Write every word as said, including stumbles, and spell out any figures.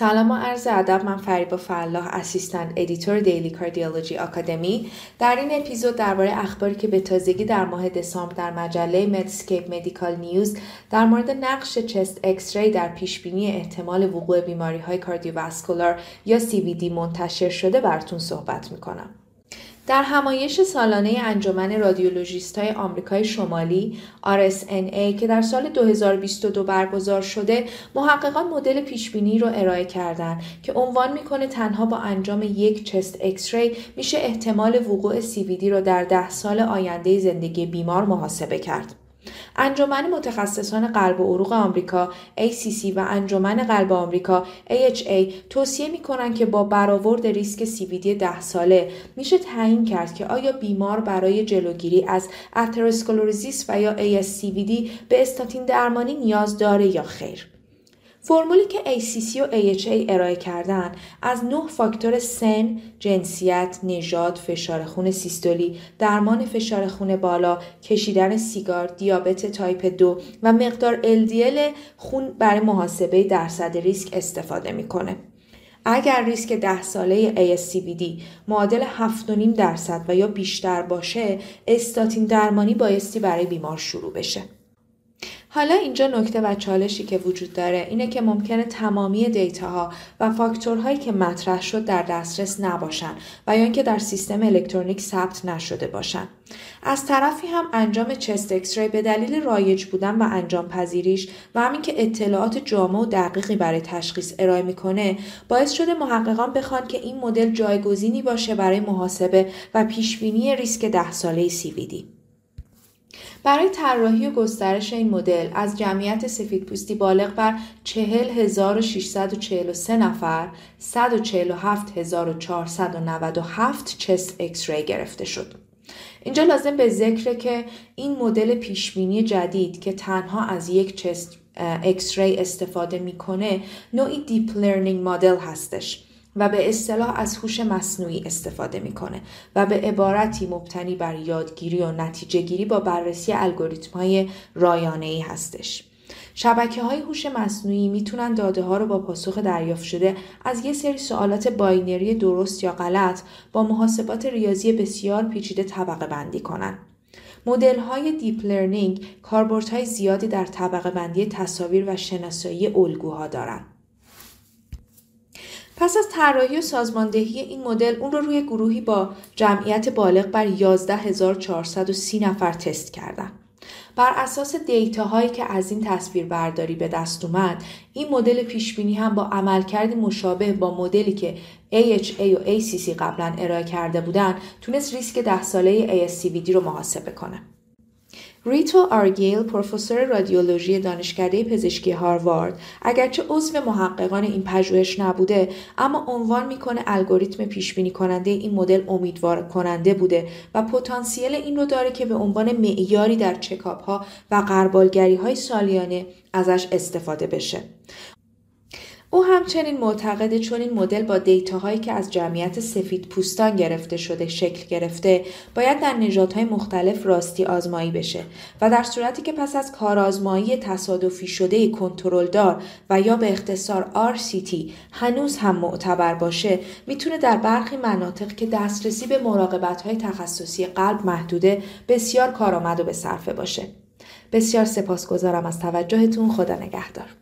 سلام و عرض ادب، من فریبا فلاح، اسیستن ادیتور دیلی کاردیولوژی آکادمی. در این اپیزود درباره اخباری که به تازگی در ماه دسامبر در مجله مدسکیپ مدیکال نیوز در مورد نقش چست اکس ری در پیش بینی احتمال وقوع بیماری‌های کاردیوواسکولار یا سی وی دی منتشر شده براتون صحبت می‌کنم. در همایش سالانه انجمن رادیولوژیست‌های آمریکای شمالی آر اس ان ای که در سال دو هزار و بیست و دو برگزار شده، محققان مدل پیشبینی رو ارائه کردند که عنوان می‌کنه تنها با انجام یک چست اکس ری میشه احتمال وقوع سی وی دی رو در ده سال آینده زندگی بیمار محاسبه کرد. انجمن متخصصان قلب و عروق آمریکا ای سی سی و انجمن قلب آمریکا ای اچ ای توصیه می‌کنند که با برآورد ریسک سی وی دی ده ساله میشه تعیین کرد که آیا بیمار برای جلوگیری از اتروسکلروزیس و یا ای اس سی وی دی به استاتین درمانی نیاز داره یا خیر. فرمولی که ای سی سی و ای اچ ای ارائه کردن از نه فاکتور سن، جنسیت، نژاد، فشار خون سیستولی، درمان فشار خون بالا، کشیدن سیگار، دیابت تایپ دو و مقدار ال دی ال خون برای محاسبه درصد ریسک استفاده میکنه. اگر ریسک ده ساله ای اس سی وی دی معادل هفت و نیم درصد و یا بیشتر باشه، استاتین درمانی بایستی برای بیمار شروع بشه. حالا اینجا نکته و چالشی که وجود داره اینه که ممکنه تمامی دیتاها و فاکتورهایی که مطرح شد در دسترس نباشن و یا اینکه در سیستم الکترونیک ثبت نشده باشن. از طرفی هم انجام چست اکس ری به دلیل رایج بودن و انجام پذیریش و همین که اطلاعات جامع و دقیقی برای تشخیص ارائه میکنه، باعث شده محققان بخوان که این مدل جایگزینی باشه برای محاسبه و پیشبینی ریسک ده ساله سی وی دی. برای طراحی و گسترش این مدل از جمعیت سفیدپوستی بالغ بر چهل هزار و ششصد و چهل و سه نفر صد و چهل و هفت هزار و چهارصد و نود و هفت چست اکس ری گرفته شد. اینجا لازم به ذکره که این مدل پیشبینی جدید که تنها از یک چست اکس ری استفاده میکنه، نوعی دیپ لرنینگ مدل هستش و به اصطلاح از هوش مصنوعی استفاده میکنه و به عبارتی مبتنی بر یادگیری و نتیجه گیری با بررسی الگوریتم‌های رایانه‌ای هستش. شبکه‌های هوش مصنوعی میتونن داده ها رو با پاسخ دریافت شده از یه سری سوالات باینری درست یا غلط با محاسبات ریاضی بسیار پیچیده طبقه بندی کنن. مدل‌های دیپ لرنینگ کاربردهای زیادی در طبقه بندی تصاویر و شناسایی الگوها دارن. پس از طراحی و سازماندهی این مدل، اون رو روی گروهی با جمعیت بالغ بر یازده هزار و چهارصد و سی نفر تست کردن. بر اساس دیتاهایی که از این تصویربرداری به دست اومد، این مدل پیشبینی هم با عملکرد مشابه با مدلی که ای اچ ای و ای سی سی قبلا ارائه کرده بودن، تونست ریسک ده ساله ای اس سی وی دی رو محاسبه کنه. ریتا آرگیل، پروفسور رادیولوژی دانشکده پزشکی هاروارد، اگرچه عضو محققان این پژوهش نبوده، اما عنوان میکنه الگوریتم پیشبینی کننده این مدل امیدوار کننده بوده و پتانسیل این رو داره که به عنوان معیاری در چکاپ ها و غربالگری های سالیانه ازش استفاده بشه. او همچنین معتقده چون این مدل با دیتاهایی که از جمعیت سفید پوستان گرفته شده شکل گرفته، باید در نژادهای مختلف راستی آزمایی بشه و در صورتی که پس از کارآزمایی تصادفی شده کنترل دار و یا به اختصار آر سی تی هنوز هم معتبر باشه، میتونه در برخی مناطق که دسترسی به مراقبت‌های تخصصی قلب محدوده بسیار کارآمد و به صرفه باشه. بسیار سپاسگزارم از توجهتون. خدا نگهدار.